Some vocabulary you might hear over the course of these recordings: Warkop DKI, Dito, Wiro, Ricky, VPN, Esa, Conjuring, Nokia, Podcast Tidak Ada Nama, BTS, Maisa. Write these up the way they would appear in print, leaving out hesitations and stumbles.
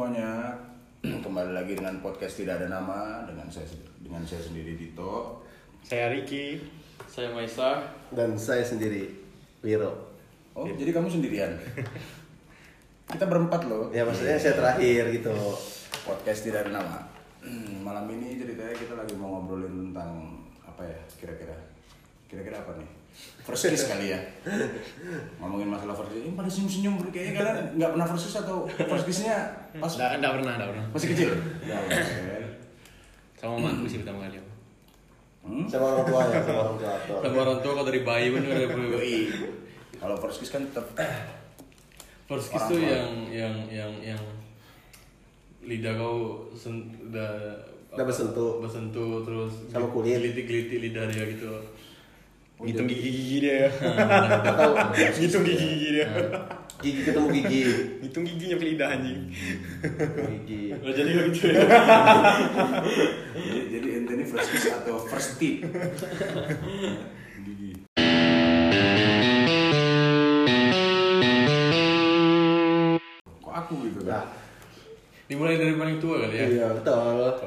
semuanya, kembali lagi dengan podcast Tidak Ada Nama dengan saya sendiri Dito, saya Ricky, saya Maisa, dan saya sendiri Wiro. Oh, Jadi kamu sendirian? Kita berempat loh. Ya maksudnya saya terakhir gitu. Podcast Tidak Ada Nama. Malam ini ceritanya kita lagi mau ngobrolin tentang apa ya? Kira-kira apa nih? First kiss kali ya. Ngomongin masalah first kiss. Ini pada senyum-senyum, kayaknya kalian enggak pernah first kiss atau first kiss-nya pas enggak pernah. Masih kecil. Enggak. Okay. Sama mamaku sih pertama kali. Sama orang tua kalau dari bayi bener dari. Kalau first kiss kan tetap first kiss tuh yang lidah kau udah bersentuh terus sama kulit, gelitik lidah dia gitu. Gitu gigi dia. Atau gitu gigi dia. Gigi ketemu gigi. Hitung giginya ke lidah anjing. Gigi. Lo jadi lucu. Jadi ente ini first kiss atau first tip. Gigi. Kok aku gitu kan? Dimulai dari paling tua kali ya? Iya, betul. Nah,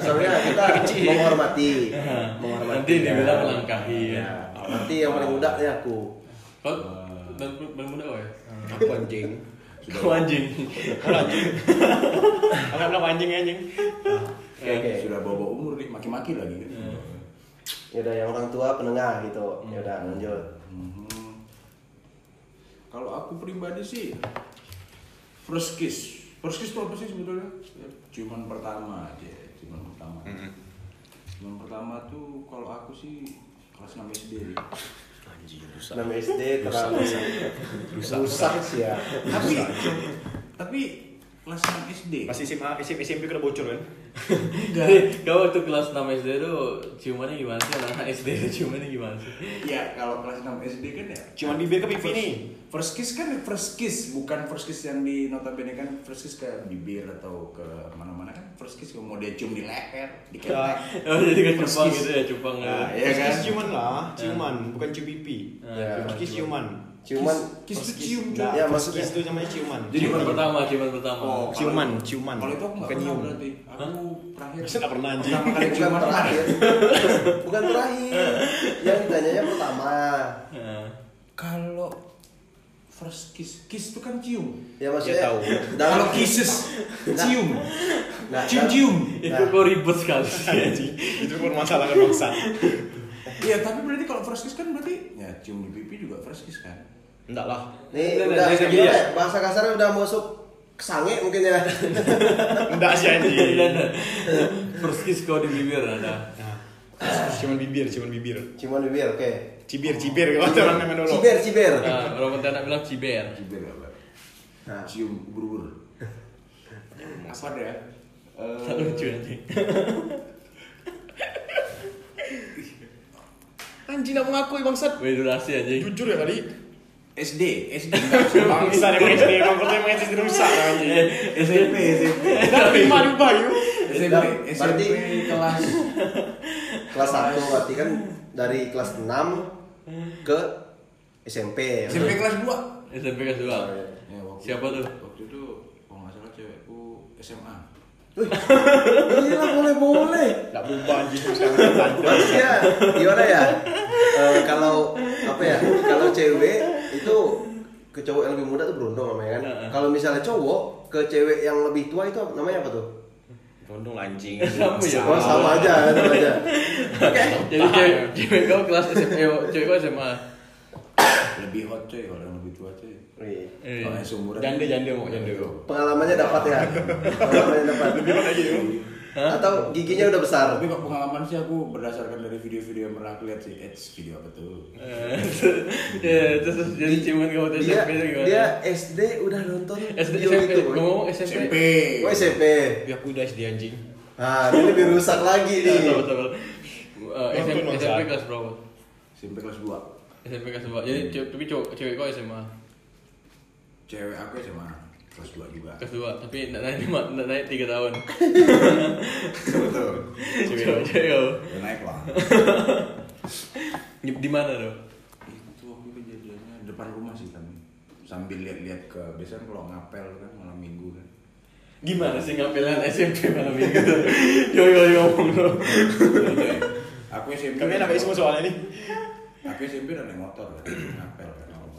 soalnya kita menghormati. Nanti dibilang melangkahi ya. Nanti yang paling muda ya aku. Kau? Paling muda kau ya? Aku anjing. Kau anjing? Kau anjing? Anggap anjing. Oke. Sudah bawa umur nih, maki-maki lagi gitu. Yaudah, yang orang tua penengah gitu. Yaudah, lanjut. Kalau aku pribadi sih, first kiss. First kiss itu apa sih sebetulnya? Ciuman pertama. Ciuman pertama tuh kalau aku sih kelas 6 SD. Anjir, rusak. 6 SD terlalu rusak sih ya. Tapi kelas 6 SD. Pas SMP udah bocor kan? Enggak. Kau waktu kelas 6 SD tuh ciumannya gimana sih? Anak SD ciumannya gimana sih? Iya, kalau kelas 6 SD kan ya ciuman di bibir ke pipi nih. First kiss kan first kiss, bukan first kiss yang di notabene kan first kiss ke bibir atau ke mana-mana kan first kiss kalau mau dia cium di leher, di ketek. Oh jadi kan cupang gitu ya, cupang. Nah, ya kan ciuman lah, ciuman bukan cium pipi. First kiss ciuman. Kiss itu cium. Ya maksudnya itu namanya ciuman. Jadi ciuman pertama. Oh, ciuman. Kalau itu aku enggak pernah berarti. Aku terakhir. Saya enggak pernah anjing. Bukan terakhir. Yang ditanyanya pertama. Kalau first kiss itu kan cium. Ya maksudnya. Ya, tahu. Kalau kisses cium. Nah, cium. Itu kok ribet sekali sih. Itu permasalahan bangsa. Iya, tapi berarti kalau first kiss kan berarti ya cium di pipi juga first kiss kan? Enggak lah. Nih, udah bahasa kasarnya udah masuk sange mungkin ya. Enggak sih anjing. First kiss kau di bibir ada. Cuman bibir, oke. Okay. Cibir, kalau orang memang dulu. Cibir. Orang Pontianak bilang cibir apa? Nah, cium ubur-ubur. Apa ya? Tak lucu anjing. Anjing nak mengakui bangsat. Weh durasi anjing. Jujur ya tadi. SD bangsat emang SD memang SD rusak anjing. SMP. Tapi malu bayu. Berarti kelas 1 berarti kan dari kelas 6 ke SMP. SMP kelas 2. Ya, siapa tuh? Waktu itu kalau enggak salah cewekku SMA. Wih. Iya boleh. Enggak berubah anjing sekarang. Iya. Gimana ya? Kalau apa ya? Kalau cewek itu ke cowok yang lebih muda tuh berondong namanya kan. Kalau misalnya cowok ke cewek yang lebih tua itu namanya apa tuh? Gondong anjing. Sama aja. Oke. Jadi cewek kau kelas SMP, cewek kau SMA. Lebih hot cuy, kalau yang lebih tua cuy. Iya. Kalau yang seumuran. Janda. Pengalamannya dapat. Lebih hot aja yuk. Atau giginya udah besar. Tapi pengalaman sih aku berdasarkan dari video-video yang pernah aku lihat sih. Video apa tuh? Ya, terus jadi ciuman kau tuh SMP gimana? Dia SD udah nonton video itu. Ngomong SMP. Kok SMP? Ya aku udah SD anjing. Ah, ini lebih rusak lagi nih. Betul. SMP kelas berapa? SMP kelas 2. Jadi tapi cewek kok SMA. Cewek aku SMA. Kelas 2 juga. Tapi naik 3 tahun. Betul. Cewek. Ya naik lah. Di mana tuh? Itu waktu kejadiannya depan rumah sih kami. Sambil lihat-lihat ke biasanya kalau ngapel kan malam minggu kan. Gimana sih ngambilan SMP malam minggu? Yo ngomong dong. Aku SMP. Kalian apa isimu soalnya nih? Aku SMP udah naik motor, ngapel karena malam.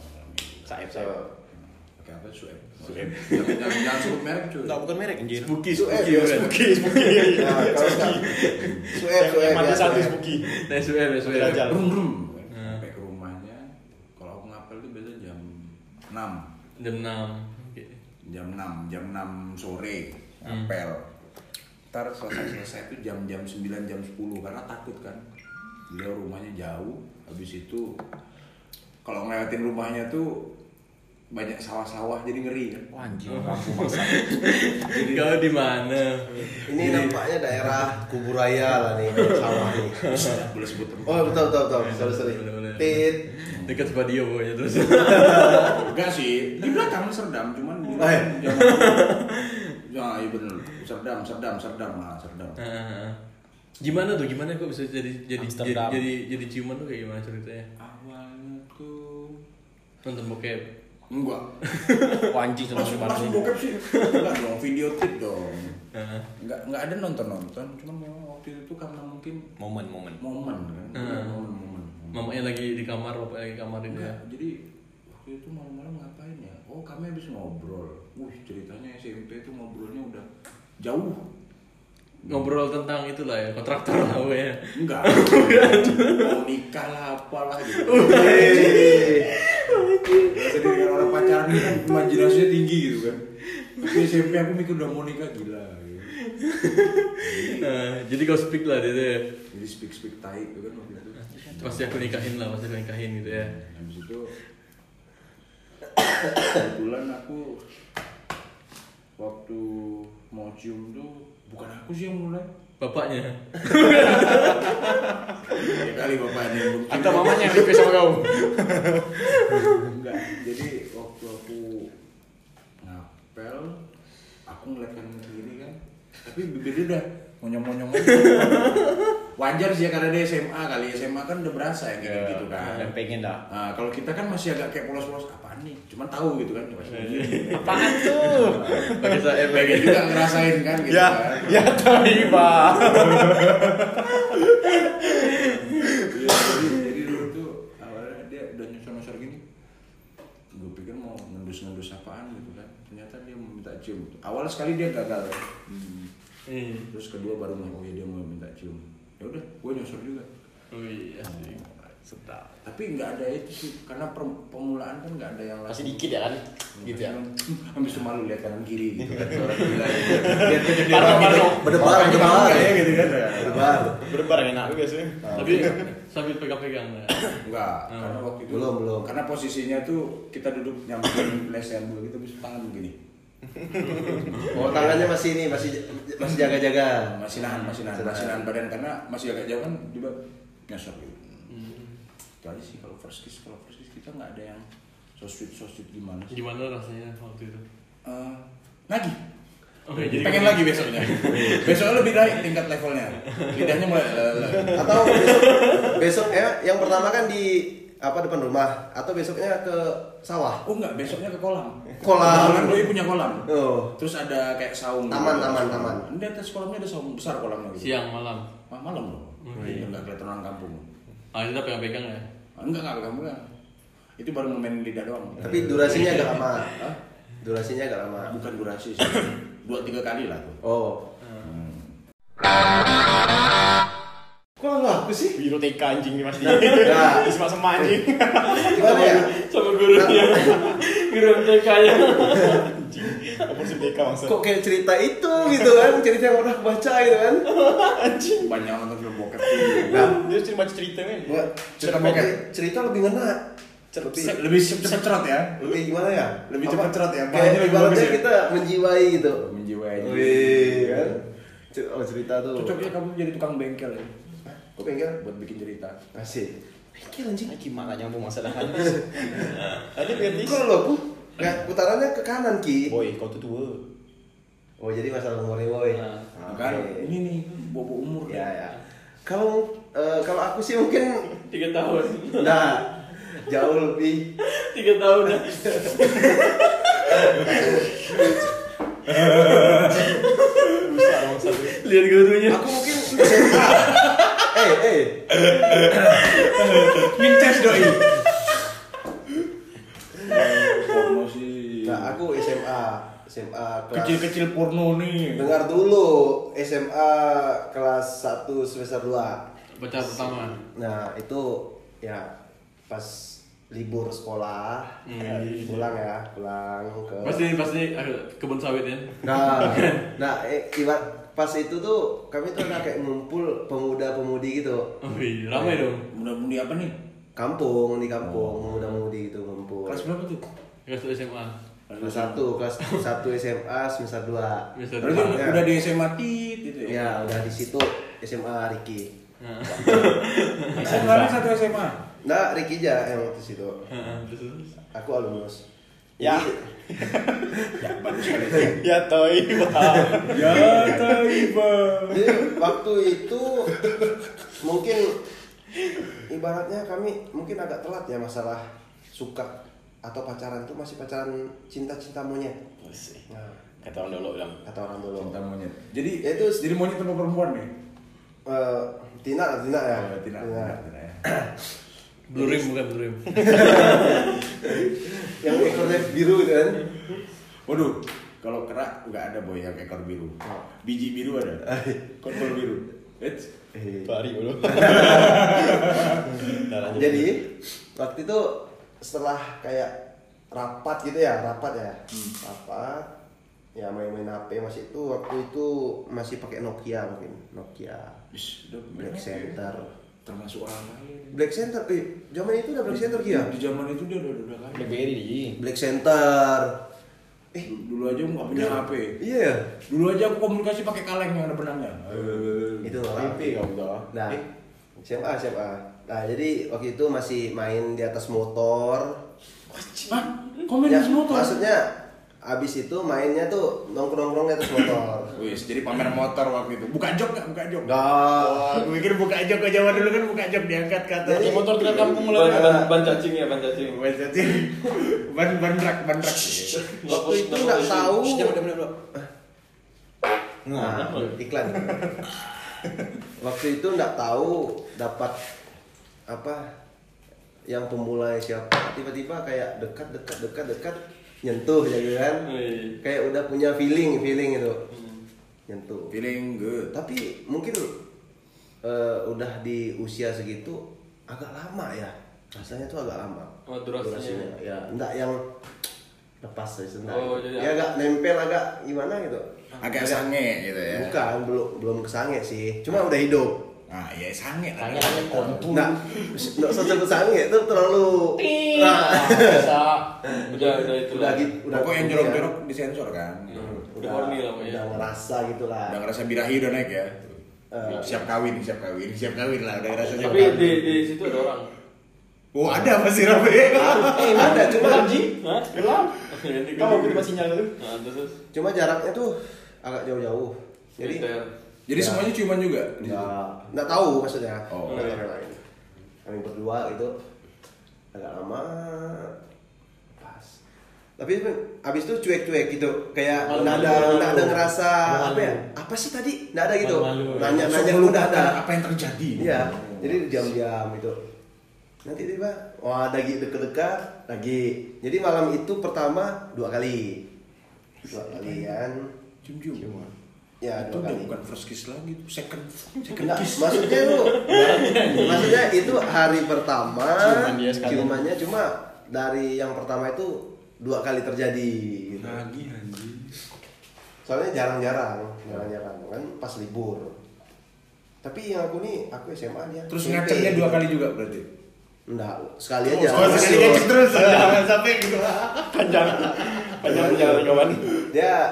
Saib. Oke, apa Sueb. Jangan sebut merek cuy. Enggak, bukan merek anjir. Spooky. Sueb. Mati satu Spooky. Nah, Sueb. Rum. Sampai ke rumahnya. Kalau aku ngapel itu biasanya jam 6. Jam 6 sore ngapel. Ntar selesai itu jam 9, jam 10 karena takut kan. Dia rumahnya jauh, habis itu kalau ngelewatin rumahnya tuh banyak sawah-sawah jadi ngeri kan. Wah, anjir, kampung masa. Kau di mana? Ini nampaknya daerah Kubur Raya lah nih, sawah nih. Boleh sebut tempat. Oh, betul. Sorry. Tit. Dekat Spadio pokoknya terus. Enggak sih, di belakang Serdam cuman jangan. Ya benar. Serdam. Gimana tuh? Gimana kok bisa jadi ciuman tuh kayak gimana ceritanya? Awalnya tuh nonton bokep. Enggak. Wanji langsung bokep sih. Enggak dong, video tip dong. Enggak ada nonton-nonton, cuma waktu itu karena mungkin momen kan. Mamanya lagi di kamar, bapaknya lagi di kamar ini. Ya. Jadi waktu itu malam-malam ngapain ya? Oh, kami habis ngobrol. Ceritanya SMP itu ngobrolnya udah jauh. Ngobrol tentang itulah ya, kontraktor lah ya. Enggak. Mau nikah lah apalah gitu. Biasa dengan orang pacaran kan imajinasinya tinggi gitu kan. Tapi SMP aku mikir udah mau nikah gila gitu. Nah, jadi kau speak lah gitu ya. Jadi speak tai gitu kan waktu itu. Pasti aku nikahin gitu ya. Habis itu kebetulan aku waktu mau cium tuh bukan aku sih yang mulai. Bapaknya. Ya kali bapaknya. Atau mamanya yang dipes sama kau. Enggak. Jadi waktu aku ngapel, aku ngeliat kanan kiri kan. Tapi bibirnya udah monyong-monyong. Wajar sih ya karena dia SMA kali. SMA kan udah berasa ya kayak gitu kan. Dan pengen dah. Nah, kalau kita kan masih agak kayak polos-polos apaan nih. Cuman tahu gitu kan. Apaan tuh? Pakai saya pengen juga ngerasain kan gitu ya, kan. Ya tapi Pak. Jadi dulu tuh awalnya dia udah nyosor-nyosor gini. Gue pikir mau ngendus-ngendus apaan gitu kan. Ternyata dia meminta cium. Awal sekali dia gagal. Terus kedua baru dia mau minta cium. Ya udah, gue nyosor juga. Oh iya sih. Sedap. Tapi enggak ada itu sih karena permulaan kan enggak ada yang masih dikit ya kan. Gitu ya. Habis cuma lu lihat kanan kiri gitu. Orang gila. Lihat ke depan berdebar kayak gitu kan. Berdebar enak juga sih. Tapi sambil pegang-pegang enggak. Enggak, karena waktu itu belum. Karena posisinya tuh kita duduk nyambungin lesehan dulu gitu bisa tangan begini. Oh, tangannya masih ini, masih jaga-jaga, masih nahan badan karena masih agak jauh kan juga nyasar gitu. Kali sih kalau first kiss kita nggak ada yang so sweet gimana? Gimana rasanya waktu itu? Lagi. Oke, jadi pengen lagi besoknya. Besoknya lebih naik tingkat levelnya. Lidahnya mulai. Atau besok yang pertama kan di depan rumah atau besoknya ke sawah? Oh enggak, besoknya ke kolam. Kan doi punya kolam. Oh. Terus ada kayak saung. Taman. Di atas kolamnya ada saung besar kolamnya gitu. Siang malam loh. Iya, enggak kelihatan orang kampung. Ah, kita pegang-pegang ya? Enggak pegang-pegang. Itu baru main lidah doang. Tapi durasinya agak lama. Hah? Durasinya agak lama. Bukan durasi sih. 2-3 kali lah tuh. Oh. Kok ngaku sih? Wiro TK anjing nih pasti. Nah, semak-semak anjing. Gimana ya? Sama gurunya. Guru TK-nya. Anjing. Apa sih TK maksudnya? Kok kayak cerita itu gitu kan? Cerita yang udah aku baca gitu kan? Anjing. Banyak nonton film bokep. Nah, dia cuma baca cerita kan? Cerita bokep. Cerita lebih ngena. Lebih cepat ya? Lebih gimana ya? Lebih cepat ya? Kayaknya ibaratnya kita menjiwai gitu. Menjiwai aja. Wih kan? Oh cerita tuh. Cocoknya kamu jadi tukang bengkel ya? Kok bengkel? Buat bikin cerita. Kasih. Bengkel anjing. Gimana nyambung masalahnya? Tadi berarti. Kok lo aku? Nggak, putarannya ke kanan Ki. Boy, kau tuh tua. Oh jadi masalah umurnya boy. Bukan. Ini nih bobo umur. Ya. Kalau aku sih mungkin 3 tahun. Nah, jauh lebih. 3 tahun dah. lihat gurunya. Aku mungkin minces doi. Porno sih. Nah, aku SMA kelas kecil-kecil porno nih. Dengar dulu, SMA kelas 1 semester 2. Baca pertama. Nah, itu ya pas libur sekolah, pulang ya, pulang ke pasti kebun sawit ya. Pas itu tuh kami tuh kayak ngumpul pemuda-pemudi gitu. Oh iya, ramai dong. Pemuda-pemudi apa nih? Kampung, di kampung, pemuda-pemudi gitu ngumpul. Kelas berapa tuh? Kelas 1 SMA. Kelas 1, kelas 1 SMA semester 2. Berarti udah di SMA Tit gitu ya. Ya, udah di situ SMA Ricky. Heeh. Satu SMA. Nah, Ricky aja yang waktu situ. Aku alumnus. Ya. Ya toiba. Ya toiba. Waktu itu mungkin ibaratnya kami mungkin agak telat ya masalah suka atau pacaran itu masih pacaran cinta-cinta monyet. Nah, kata orang dulu bilang. Kata orang dulu. Cinta monyet. Jadi itu jadi monyet sama perempuan nih. Tina ya. Blurim bukan blurim. Yang ekornya biru gitu kan. Waduh, kalau kerak enggak ada boy yang ekor biru. Biji biru ada. Kontol biru. Pari dulu. Jadi, waktu itu setelah kayak rapat. Rapat. Ya main-main HP masih itu waktu itu masih pakai Nokia. Black Center. Termasuk apa? Black Center, zaman itu udah Black Center ya? Di zaman itu dia udah kan. BlackBerry. Black Center. Dulu aja nggak punya HP. Iya. Yeah. Dulu aja aku komunikasi pakai kaleng yang ada benangnya. Itu HP ya udah. Nah, SMA. Nah, jadi waktu itu masih main di atas motor. Hah? Komen di atas motor? Maksudnya abis itu mainnya tuh nongkrong di atas motor. Wis, jadi pamer motor waktu itu. Buka jok enggak? Buka jok. Enggak. Gue pikir buka jok ke Jawa dulu kan buka jok diangkat kata. Jadi motor tidak kampung mulai ban cacing ya, ban cacing. ban rak. Waktu itu enggak tahu. Nah, iklan. Waktu itu enggak tahu dapat apa yang pemulai siapa. Tiba-tiba kayak dekat nyentuh ya gitu kan, kayak udah punya feeling itu, nyentuh feeling good. Tapi mungkin udah di usia segitu agak lama ya rasanya tuh agak lama. Oh, durasinya ya enggak yang lepas sebentar. Ya agak nempel agak gimana gitu, agak sange gitu ya. Bukan, belum kesange sih, cuma udah hidup. Ah ya sange kontur. Nah, enggak sesebut sange itu terlalu. Udah kok yang jorok-jorok disensor kan. Udah horny lah pokoknya. Udah ngerasa gitu lah. Udah ngerasa birahi udah naik ya. Siap kawin lah udah ngerasa. Tapi di situ ada orang. Oh, ada masih rame. Ada cuma Ji. Hah? Gelap. Tahu gitu masih nyala tuh. Cuma jaraknya tuh agak jauh-jauh. Jadi ya. Semuanya ciuman juga? Nggak tahu maksudnya. Kami berdua gitu agak lama pas. Tapi abis itu cuek-cuek gitu, kayak nggak ada ngerasa malu. Apa sih tadi? Nggak ada gitu. Nanya-nanya udah ada. Apa yang terjadi? Iya. Jadi diam-diam gitu. Nanti tiba, lagi deket-dekat lagi. Jadi malam itu pertama dua kali kan. Cium-ciuman. Ya, itu udah bukan first kiss lagi, itu second kiss. Maksudnya lu, maksudnya itu hari pertama ciumannya cuma dari yang pertama itu dua kali terjadi gitu. Lagi. Soalnya jarang-jarang kan pas libur. Tapi yang aku nih, aku SMA dia. Terus ngaceknya dua kali juga berarti? Enggak, sekali aja. Sekali ngacek terus, jangan sampai gitu. Panjang kawan. Dia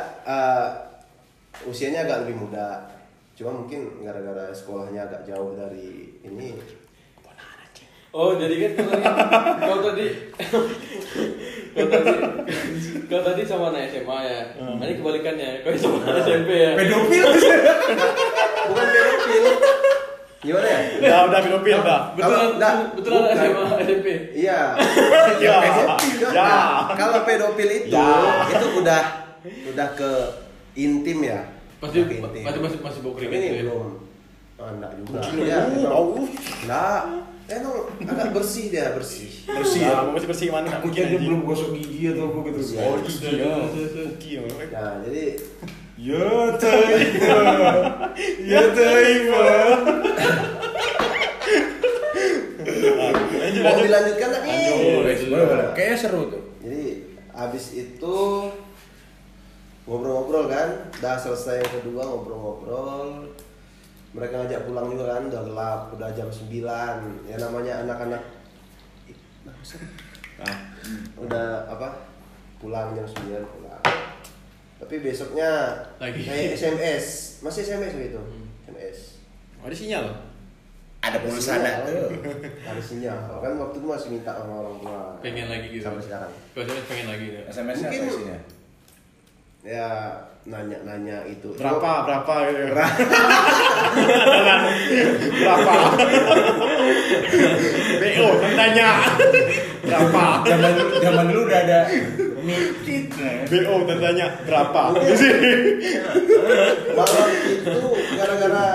usianya agak lebih muda, cuma mungkin gara-gara sekolahnya agak jauh dari ini. Oh, jadi kan kau tadi sama anak SMA ya, ini kebalikannya, kau sama anak SMP ya. Pedofil, bukan pedofil. Gimana ya? Udah pedofil dah. Betul anak SMA SMP. Iya. Ya. Kalau pedofil itu udah ke intim ya. Pasti bau keringat ya? Enggak juga. Enggak. Emang agak bersih dia, bersih ya, masih bersih mana? Mungkin dia belum gosok gigi atau apa gitu. Oh iya, gigi ya. Nah jadi, ya terima. Mau dilanjutkan tak? Kayaknya seru tuh. Jadi abis itu ngobrol-ngobrol kan, dah selesai yang kedua ngobrol-ngobrol. Mereka ngajak pulang juga kan, udah gelap, udah jam 9. Ya namanya anak-anak udah apa? Pulang jam 9 pulang. Tapi besoknya lagi kayak SMS. Masih SMS gitu. SMS. Ada sinyal. Ada pulsa ada. Ada sinyal. Kan waktu itu masih minta sama orang tua. Pengen lagi gitu. Sampai sekarang. Biasanya pengen lagi ya. SMS-nya apa isinya? Ya nanya itu berapa gitu. berapa BO tanya berapa zaman dulu udah ada BO tanya berapa di sini malam itu gara-gara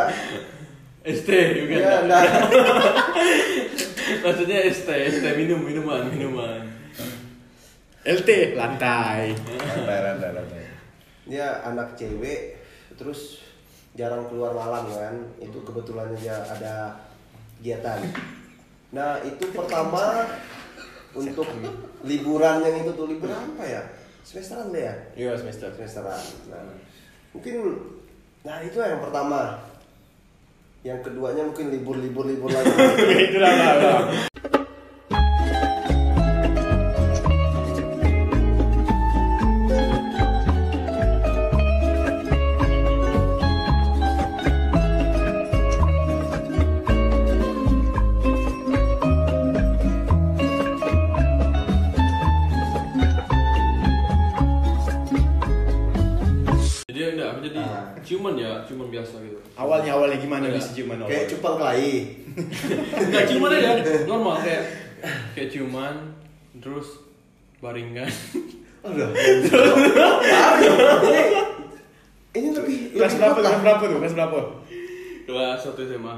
ST juga ya, maksudnya ST minuman LT lantai dia anak cewek, terus jarang keluar malam kan, itu kebetulan aja ada kegiatan. Nah itu pertama untuk liburan yang itu tuh, liburan apa ya? Semesteran deh ya? Iya semesteran. Nah mungkin, nah itu yang pertama. Yang keduanya mungkin libur lagi. Itu lah. Ciuman biasa gitu. Awalnya gimana bisa ciuman awal? Kayak cupang kelahi. Enggak ciuman aja, normal kayak ciuman terus baringan. Aduh. Ini lebih kelas berapa? Kelas 1 SMA.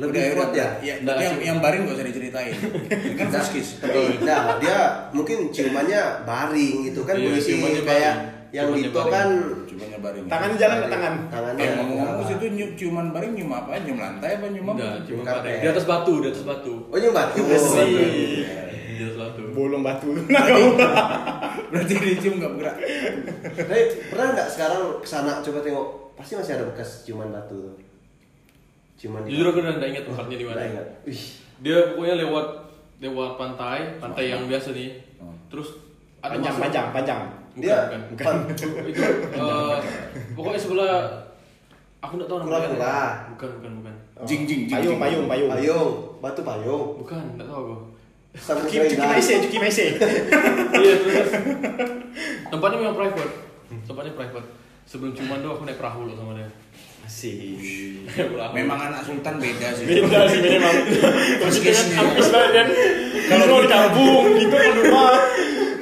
Lebih kuat ya? Iya, yang baring enggak usah diceritain. Kan fuskis. Nah, dia mungkin ciumannya baring gitu kan, polisi kayak yang Dito kan ciumannya baring. Tangannya jalan ke tangan. Yang ngomong ke situ ciuman baring nyium apa? Nyium lantai apa nyium apa? Cium di atas batu, Oh, nyium batu. Bersih. Di atas batu. Bolong batu. Berarti dicium enggak bergerak. Tapi pernah enggak sekarang kesana coba tengok? Pasti masih ada bekas ciuman batu. Ciuman. Jujur aku enggak ingat tempatnya di mana. Dia pokoknya lewat pantai yang biasa nih. Terus ada panjang. Bukan. Itu pokoknya sebelah aku enggak tahu namanya. Bukan. Jing. Payung. Batu payung. Bukan, enggak tahu aku. Juki Maisa. Iya, terus. Tempatnya memang private. Sebelum ciuman doang aku naik perahu loh sama dia. Masih. Memang anak sultan beda sih memang. Posisinya habis banget. Kalau di kampung gitu kan rumah.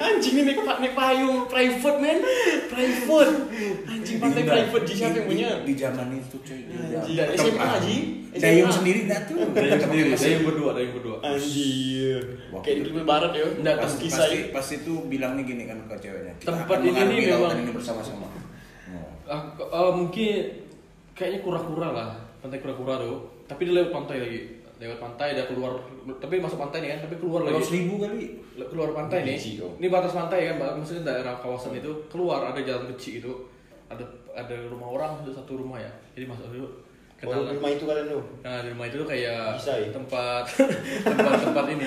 Anjing ini naik payung private. Anjing pantai private di siapa yang punya? Di zaman itu cuy. Iya, SMA Haji. Dayung sendiri enggak tuh. Dayung berdua. Anjir. Kayak di barat ya. Enggak tahu kisah itu. Pas itu bilangnya gini kan ke ceweknya. Tempat ini memang ini bersama-sama. Mungkin kayaknya kura-kura lah. Pantai kura-kura tuh. Tapi dia lewat pantai lagi. Lewat pantai dia keluar, tapi masuk pantai nih kan, tapi keluar lagi. 100.000 kali keluar pantai nih. Ini batas pantai kan, maksudnya daerah kawasan itu keluar ada jalan kecil itu. Ada rumah orang satu rumah ya. Jadi masuk dulu. Kenal rumah itu kalian tuh. Nah, rumah itu kayak bisa, ya? tempat ini.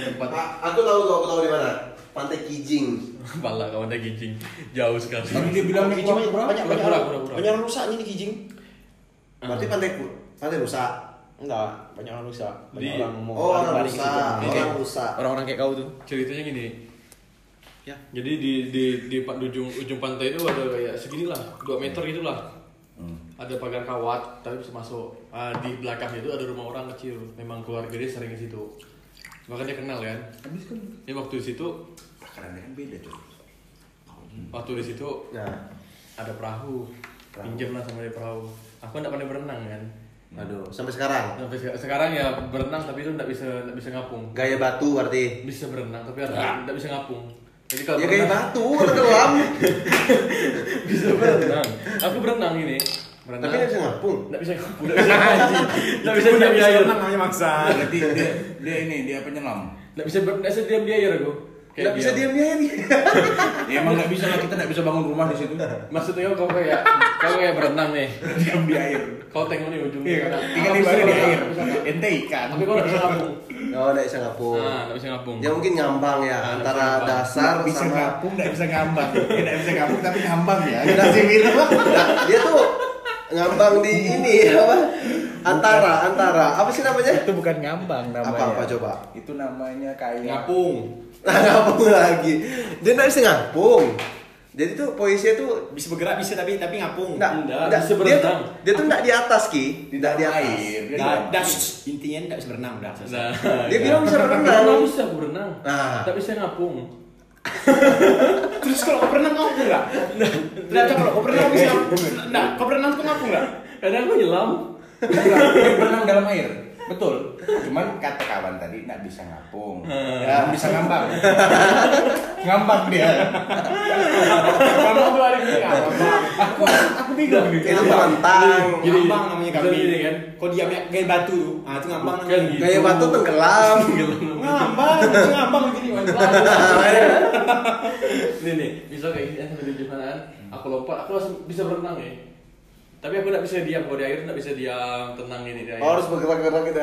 Aku tahu di mana. Pantai Kijing. Balak kawan dari Kijing. Jauh sekali. Tapi dia bilang Kijing banyak. Banyak rusaknya di Kijing. Berarti pantai rusak. Enggak, banyak orang rusak. Orang rusak. Orang-orang kayak kau tuh. Ceritanya gini. Ya. Jadi di ujung pantai itu ada kayak seginilah, 2 meter gitulah. Ada pagar kawat, tapi bisa masuk. Di belakangnya itu ada rumah orang kecil. Memang keluarga dia sering ke situ. Makanya kenal kan. Habis kan. Ya waktu di situ karena kan beda tuh. Waktu di situ, nah, ada perahu. pinjam lah sama dia perahu. Aku nggak pandai berenang kan. Aduh, sampai sekarang. Sampai sekarang ya berenang tapi itu enggak bisa ngapung. Gaya batu berarti. Bisa berenang tapi enggak bisa ngapung. Jadi kalau ya berenang, gaya batu atau tenggelam. Bisa berenang. Aku berenang ini. Berenang. Tapi enggak bisa ngapung. Enggak bisa diam biaya. Namanya maksa. Berarti dia ini dia penyelam. Enggak bisa diam biaya aku. Enggak bisa diam biaya nih. Ya emang enggak bisa lah, kita enggak bisa bangun rumah di situ. Maksudnya kau kayak berenang nih. Diam biaya. Kau tengok di ujung iya, kan? Tinggal di baru di air, ente ikan. Tapi kau nggak bisa ngapung. Oh, nggak bisa ngapung. Nah, nggak bisa ngapung. Ya mungkin ngambang ya, antara dasar sama. Bisa ngapung, nggak bisa ngambang. Nggak bisa ngapung tapi ngambang ya. Kita si Wiro, dia tuh ngambang di ini apa? Antara apa sih namanya? Itu bukan ngambang namanya. Apa coba? Itu namanya kayak ngapung. Ngapung lagi. Dia nggak bisa ngapung. Jadi tuh poesinya tuh bisa bergerak bisa tapi ngapung. Enggak bisa berenang. Dia tuh enggak di atas Ki, tidak di atas. Enggak, intinya enggak bisa berenang dah. Dia bilang bisa berenang, enggak bisa berenang. Nah, tapi bisa ngapung. Terus kalau kau berenang ngapung enggak? Ternyata kalau kau berenang bisa ngapung. Nah, kau berenang tuh ngapung enggak? Kadang kau nyelam. Berenang dalam air. Betul. Cuman kata kawan tadi enggak bisa ngapung. Ya, bisa ngambang. Ngambang dia. Kalau dua hari ini aku bingung gitu. Ngambang. Ngambang namanya kami ini kan. Kok diam kayak batu tuh. Ah, itu ngambang namanya. Kayak batu tenggelam. Ngambang gini. Nih, bisa kayak gini sampai di jembatan. Aku lompat, aku langsung bisa berenang ya. Tapi aku nggak bisa diam, kalau di air nggak bisa diam tenang ini dia. Harus bergerak-gerak gitu.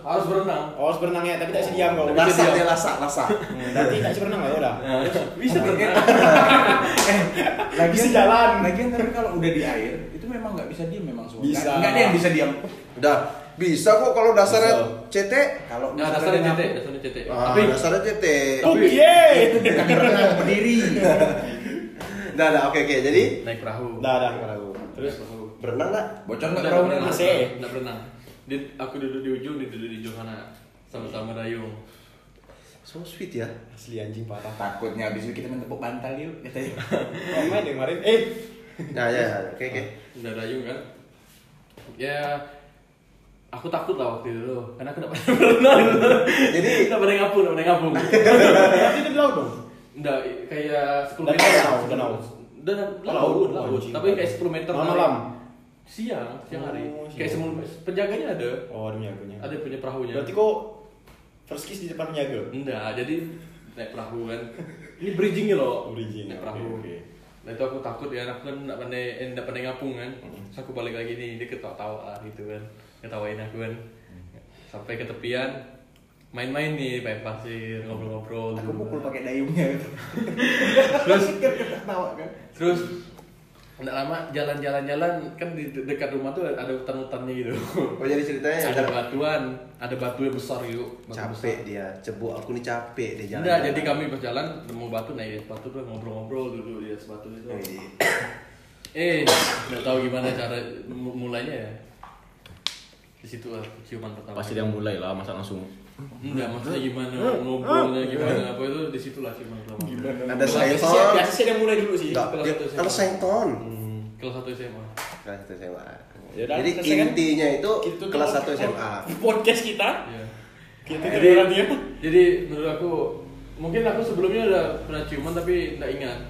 Harus berenang. Harus berenang ya, tapi nggak bisa diam kau. Lasak. Nanti nggak bisa berenang lah udah. Bisa berenang. Bisa jalan. Lagian tapi kalau udah di air itu memang nggak bisa diam memang semua. Bisa. Nggak ada yang bisa diam. Udah. Bisa kok kalau dasarnya CT. Kalau dasarnya CT. Tapi dasarnya CT. Oke. Berenang berdiri. Dah, oke. Jadi naik perahu. Dah. Terus berenang nggak? Bocor nggak perahunya? Masih nggak berenang. Aku duduk di ujung, dia duduk di ujung sana sama-sama dayung. So sweet ya. Asli anjing patah. Takutnya abis itu kita menepuk bantal yuk. Katanya. Kemarin yang kemarin. Nah ya, oke. Udah dayung kan? Ya. Aku takut lah waktu itu loh, karena aku nggak pernah berenang. Jadi nggak pernah ngapung, Tapi itu di laut dong. Nggak kayak 10 meter. Danau. Dan laut, tapi kayak 10 meter malam. Siang hari. Kayak semua penjaganya ada. Oh, ada penjaganya. Ada punya perahunya. Berarti kok first kiss di depan penjaga? Enggak, jadi naik perahu kan. Ini bridging-nya loh. Bridging. Naik perahu. Okay. Nah, itu aku takut ya, aku kan enggak pandai ngapung kan. Terus aku balik lagi nih, dia ketawa-tawa gitu kan. Ketawain aku kan. Sampai ke tepian. Main-main nih, main pasir, ngobrol-ngobrol. Aku pukul pakai dayungnya gitu. Terus enggak lama jalan-jalan kan di dekat rumah tuh ada hutan-hutannya gitu. Oh, jadi ceritanya ada batuan, ada batu yang besar gitu. Capek dia, cebok aku nih capek dia jalan. Enggak, jadi kami berjalan nemu batu, naik batu tuh ngobrol-ngobrol dulu di atas batu itu. Enggak tahu gimana cara mulainya ya. Di situ lah ciuman pertama. Pasti dia mulai lah, masa langsung enggak, maksudnya gimana ngobrolnya gimana apa itu di situ lah cuman lama. Ada sainton. Biasa sih yang mulai dulu sih. Kalau sainton. Kelas 1 SMA. Jadi intinya itu kelas 1 SMA. Podcast kita. Iya. Kita dengeran dia. Jadi menurut aku mungkin aku sebelumnya udah pernah ciuman tapi enggak ingat.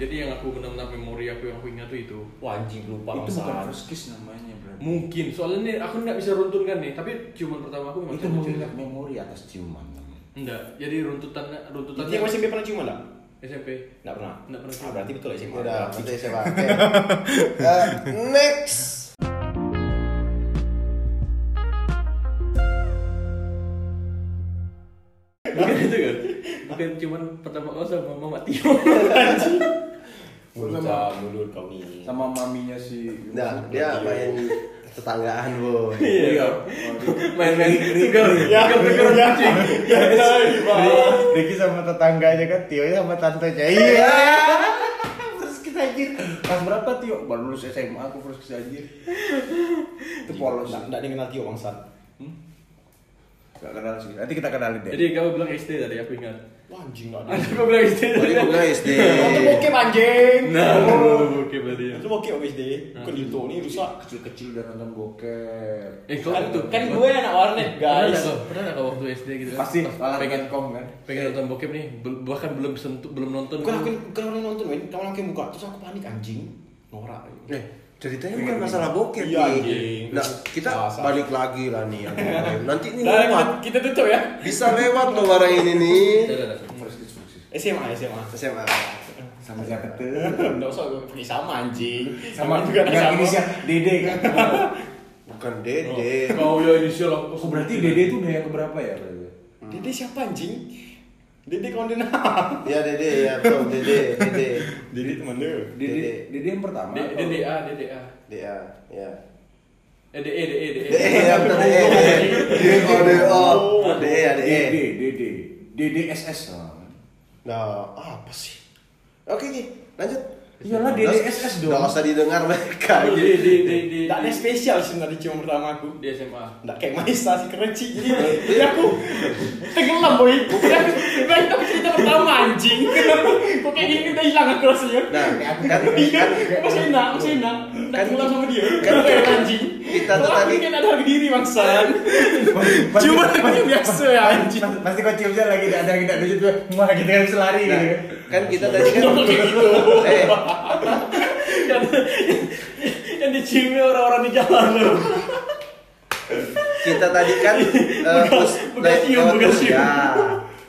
Jadi yang aku benar-benar memori aku yang aku ingat itu. Wah, anjing lupa. Itu bukan first kiss namanya, berarti. Mungkin. Soalnya nih aku enggak bisa runtunkan nih, tapi ciuman pertama aku memang itu mengingat memori atas ciuman. Enggak. Jadi runtutannya. Jadi masih pernah ciuman enggak? SMP. Enggak pernah. Ah, berarti betul SMP. Udah, kita SMP. Oke. Next. Bukan itu kan? Bukan ciuman pertama kau sama Mama Tio. Mulut kami sama maminya si nah, dia main tetanggaan boy. Iya. Main pikir kucing. Ricky sama tetangganya kan, Tio ya sama tantenya. Iya. Terus kita anjir. Pas berapa Tio? Baru lulus SMA aku terus kita anjir. Itu polos. Enggak dikenal Tio bangsat. Gak kenal sih, nanti kita kenalin deh. Jadi kamu bilang SD tadi, aku ingat. Wah anjing gak ada. Aku bilang SD tadi. Aku bilang SD. Itu bokep anjing. Nah, bokep tadi ya. Itu bokep abis deh. Bukan Dito nih rusak. Kecil-kecil udah nonton bokep. Kan gue anak warnet guys. Pernah gak waktu SD gitu kan? Pasti, pengen kom kan. Pengen nonton bokep nih, bahkan belum sentuh, belum nonton. Bukan orang nonton men, kamu lagi buka. Terus aku panik anjing. Norak. Ceritanya bukan masalah bokep iya, nih. Nah, kita masa balik lagi lah nih. Nanti ini lewat. Kita tutup ya. Bisa lewat loh barang ini nih. SMA. Sama siapa tuh? Enggak usah pergi sama anjing. Sama juga sama. Dede kan. Bukan Dede. Kau ya inisial aku. Berarti Dede itu udah yang keberapa ya? Dede siapa anjing? Dede konten apa? Ya Dede ya, bro. Dede. Dede teman lu. Dede yang pertama. Dede A. Ya. Dede. DDSS. Nah, apa sih? Oke, lanjut. Iyalah DDSS dong. Enggak usah didengar mereka. Enggak ada spesial sebenarnya cium pertama aku di SMA. Enggak kayak Maisa sih kerenci. Jadi aku tenggelam boy. Kan itu cerita pertama anjing. Kok kayak gini udah hilang aku rasanya. Nah, aku kan masih enak. Tenggelam sama dia. Kan kayak anjing. Kita tuh tadi kan ada harga diri bangsan. Cuma itu biasa ya anjing. Pasti kau cium aja lagi ada lucu juga. Mau kita kan bisa lari gitu. Kan kita tadi kan gitu. Yang dicium orang-orang di jalan loh. Kita tadi kan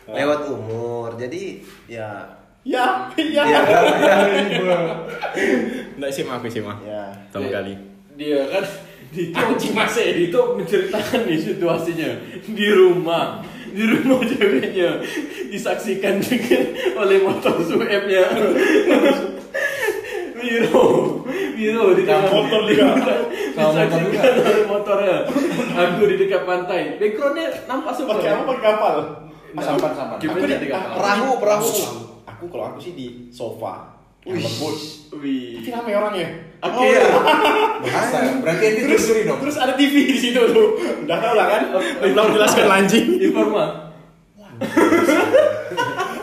lewat umur, jadi ya. Nggak sih mah. Ya. Tahu kali. Dia kan Dito menceritakan nih situasinya di rumah ceweknya disaksikan juga oleh motor suepnya. Wiro di dekat motor juga. Disaksikan oleh motornya. Aku di dekat pantai. Backgroundnya nampak super. Pakai apa? Pakai kapal. Sampan. Aku di perahu. Aku kalau aku sih di sofa. Wih. Tapi ramai orangnya. Oke. Bahasa. Berarti itu dicuri dong. Terus ada TV di situ tuh. Udah tahu lah kan? Belum jelaskan lanjut. Informa.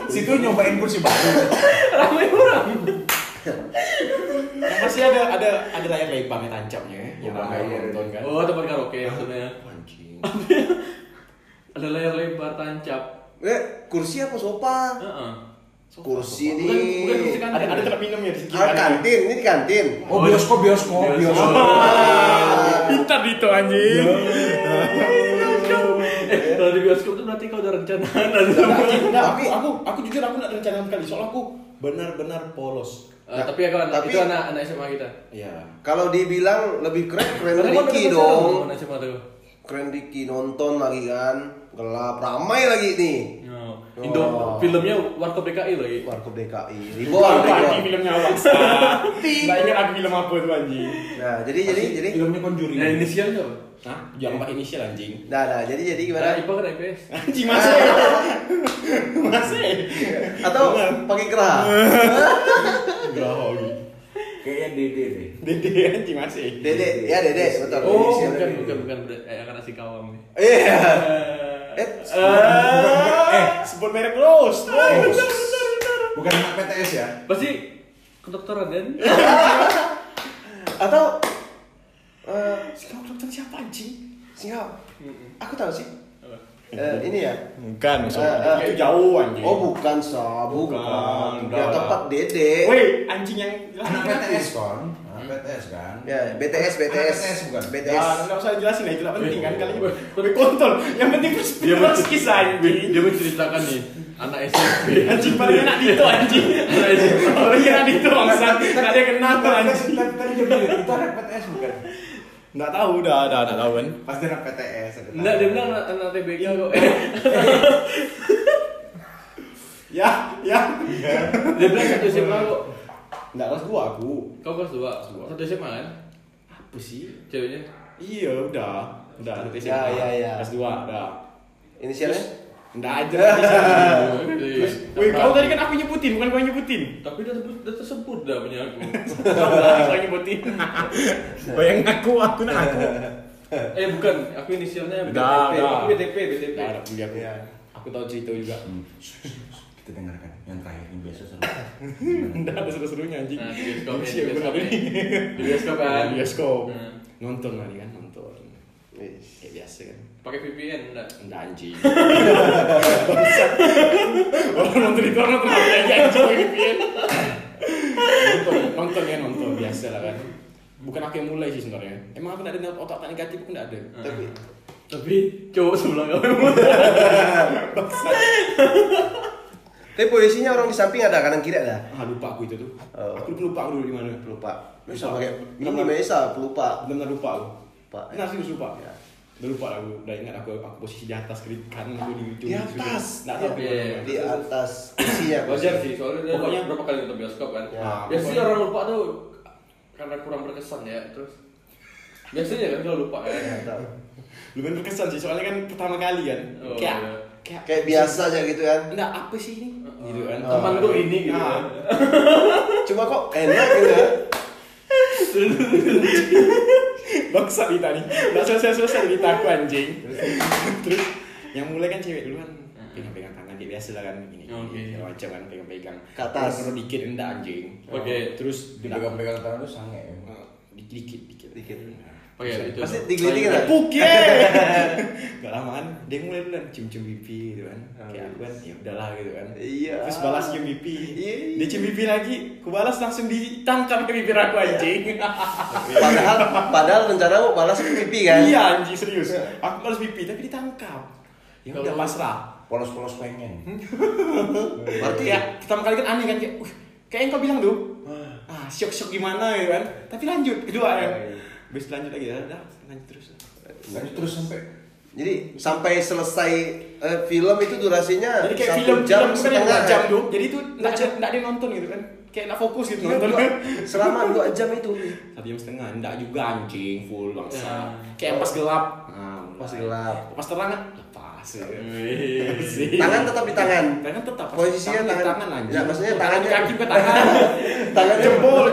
Situ nyobain kursi baru. Ramai orang. Masih ada layar lebar yang tancapnya ya, nonton kan. Oh, tempat karaoke maksudnya. Anjing. Ada layar lebar tancap. Kursi apa sofa? Sofa kursi sofa. Bukan, ada tempat minum ya di sini. Kantin, ini kantin. Oh, bioskop. Pintar Dito anjing. Kalau di bioskop itu berarti kau udah rencanaan. Aku jujur aku enggak rencanaan sekali. Soal aku benar-benar polos. Nah, tapi itu anak SMA kita. Iya. Kalau dibilang lebih keren Ricky dong. Keren Ricky nonton lagi kan. Gelap ramai lagi nih. Filmnya Warkop DKI lagi. Warkop DKI. Ribon filmnya Esa. Banyak lagi film apa tuh anjing. Nah, jadi filmnya Conjuring. Nah, inisialnya apa? Hah? Jangan pakai inisial anjing. Nah, jadi gimana? Ipa kan IPS. Anjing masih. Atau pakai kerah. Grahogi. Kayaknya Dede deh. Dede anjing masih. Dede, ya Dede, betul. Oh, bukan karena si Kawam nih. Iya. Sebut merek Rose. Bukan anak BTS ya? Pasti kedokteran kan? Atau Singap dokter siapa anjing? Singap. Aku tahu sih. Ini ya? Bukan. Itu jauh anjing. Oh bukan sabu. Bukan. Yang tepat Dede. Woi anjing yang BTS kan? BTS kan? Ya BTS. Bukan. BTS. Ya nggak usah jelasin lah itu nggak penting kan kali ini. Tapi kontol. Yang penting perspektif kisah anjing. Dia menceritakan nih anak SMP. Anjing paling enak Dito anjing. Paling enak Dito bangsa. Nggak ada kenapa anjing. Tadi jawab Dito anak BTS bukan? Nggak tahu, udah nggak tahu kan? Pasti anak PTS. Nggak, dia bilang anak TBK kok. Ya. Dia bilang satu SMA kok. Nggak kelas 2 aku. Kau kelas 2? Satu SMA kan? Apa sih? Ceweknya? Iya, udah satu SMA. Ya. Kelas 2, udah. Inisialnya? Nggak aja. Wih, kau tadi kan aku nyebutin, bukan kau nyebutin. Tapi udah tersebut dah punya aku. Kau nyebutin. Bayangin aku nak aku. Bukan, aku inisialnya BTP. Nah, aku ya. Aku tahu cerita juga. Kita dengarkan yang terakhir yang biasa seru. Enggak ada seru-serunya anjing. Nah, bioskop. Nonton tadi kan, nonton. Kayak biasa kan. Pakai VPN enggak anjing. Orang nonton itu orang pakai VPN. Nonton biasa lah kan. Bukan aku yang mulai sih sebenarnya. Emang aku enggak ada otak-otak negatif, aku enggak ada. Tapi cowok sebelah kamu yang mulai. Tapi posisinya orang di samping ada, kanan kiri ada. Ah, lupa aku itu tuh. Aku lupa dulu di mana. Lupa. Bisa pakai ini Maisa, pelupa. Benar lupa aku. Pak. Nah, serius lupa. Ya. Udah lupa aku. Udah ingat aku posisi di atas kiri kanan aku di atas. Enggak tahu di atas. Iya, wajar sih. Soalnya pokoknya berapa kali nonton bioskop kan. Biasanya orang lupa tuh karena kurang berkesan ya, terus biasanya kan kalau lupa ya. Lumayan berkesan sih, soalnya kan pertama kali kan. Kayak biasa aja gitu kan. Enggak apa sih ini? Gitu kan. Teman gue ini gitu. Kan. Cuma kok enak gitu ya. Baksa kita nih. Enggak selesai ditaku anjing. Terus yang mulai kan cewek duluan. Pegang-pegang tangan kayak biasa lah kan gini. Kayak macam kan pegang-pegang. Ke atas perlu dikit enggak anjing. Oke. Terus dipegang-pegang tangan terus sange. Dikit. Oke, itu. Pasti digelitik kan? Puke. Enggak lama kan, dia mulai duluan cium-cium pipi gitu kan. Kayak aku kan ya udahlah gitu kan. Iya. Terus balas cium pipi. Dia cium pipi lagi, aku balas langsung ditangkap ke pipi aku anjing. Padahal rencana mau balas ke pipi kan? Iya anjing serius. Aku balas pipi tapi ditangkap. Ya udah pasrah. Polos-polos pengen. Berarti ya pertama kali kan aneh kan kayak kayaknya kau bilang tuh. Ah, syok-syok gimana gitu kan. Tapi lanjut kedua ya. Bisa lanjut lagi ya, lanjut terus sampai. Jadi sampai selesai film itu durasinya jadi kayak film jam tuh. Jadi itu enggak dia nonton gitu kan. Kayak enggak fokus gitu nonton. Selama 2 jam itu. 1 jam setengah enggak juga anjing full bangsa. Nah. Kayak pas gelap. Nah, pas gelap. Pas terang lepas. Tangan tetap di tangan. Tangan tetap. Posisinya tangan anjing. Ya maksudnya tangannya kaki ke tangan. Tangan jempol.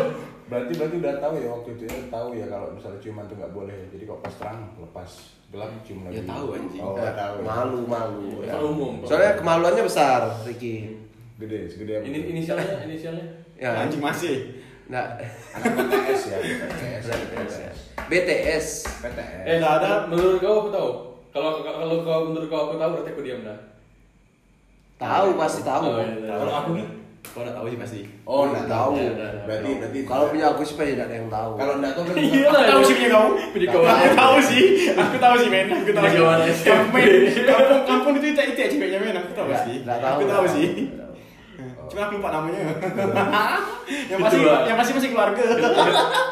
Berarti udah tahu ya waktu itu ya kalau misalnya ciuman tuh nggak boleh, jadi kok pas terang lepas, gelap cium lagi. Ya tahu anjing. Oh, tahu. Malu. Ya. Umum. Soalnya kemaluannya besar, Ricky. Gede. Ini inisialnya? Ya anjing masih. Nah, anak BTS. BTS. Enggak ada. Menurut kau aku tahu. Kalau menurut kau aku tahu, berarti aku diam dah. Tahu pasti tahu. Kalau aku nih kau udah tahu sih pasti. Oh, enggak tahu. Berarti kalau punya aku sih pasti enggak ada yang tahu. Kalau enggak tahu kan tahu sih punya kamu. Punya kamu. Aku tahu sih, men. Aku tahu sih. Kampung itu itu ceweknya men. Aku tahu sih. Aku tahu sih. Cuma aku lupa namanya. Yang masih keluarga.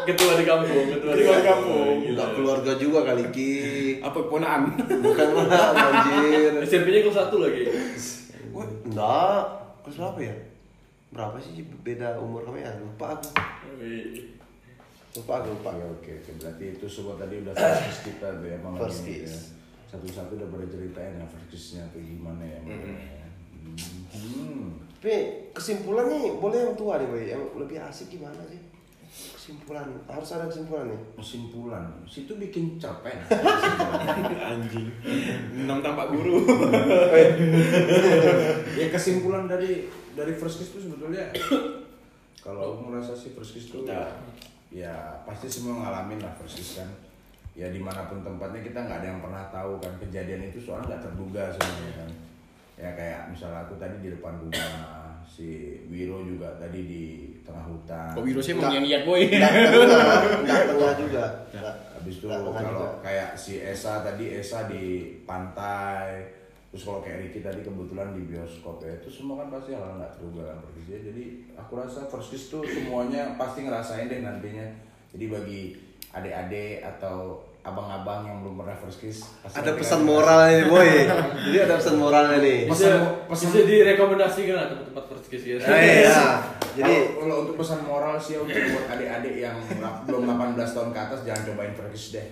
Ketua di kampung. Enggak keluarga juga kali Ki. Apa ponakan? Bukan lah anjir. SMP-nya kelas 1 lagi. What? Enggak. Kelas berapa ya? Berapa sih beda umur kamu ya? Lupa aku. Oke. Berarti itu semua tadi udah first kita tuh ya, Bang. First ya. Satu-satu udah pada ceritain ya first-nya tuh gimana ya. Tapi kesimpulannya boleh yang tua deh, Boy. Yang lebih asik gimana sih? Kesimpulan, harus ada kesimpulan nih. Kesimpulan, situ bikin capek. Anjing. 6 tampak guru. Ya kesimpulan dari first kiss itu sebetulnya kalau aku merasa sih first kiss itu ya pasti semua ngalamin lah first kiss kan. Ya dimanapun tempatnya kita nggak ada yang pernah tahu kan kejadian itu soalnya nggak terduga sebenarnya kan. Ya kayak misalnya aku tadi di depan rumah. Si Wiro juga tadi di tengah hutan. Kok Wiro sih emang yang lihat boy? Enggak juga. Habis itu kalau kayak si Esa di pantai. Terus kalau kayak Ricky tadi kebetulan di bioskop ya. Itu semua kan pasti hal-hal nggak terduga kan persisnya. Jadi aku rasa first kiss tuh semuanya pasti ngerasain deh nantinya. Jadi bagi adik-adik atau abang-abang yang belum pernah first kiss ada pesan moralnya nih boy. Jadi ada pesan moralnya nih. Bisa direkomendasikan atau tempat first kiss ya. Iya. Jadi kalau untuk pesan moral sih untuk buat adik-adik yang belum 18 tahun ke atas jangan cobain first kiss deh.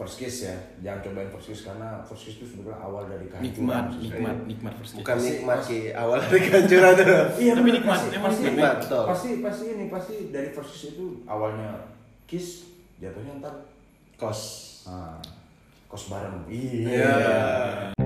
First kiss ya, jangan cobain first kiss karena first kiss itu sebetulnya awal dari kehancuran. Nikmat first kiss. Bukan nikmat sih, awal dari kehancuran itu. Iya, tapi nikmat. Pasti dari first kiss itu awalnya kiss jatuhnya ntar kos. kos bareng. Iya.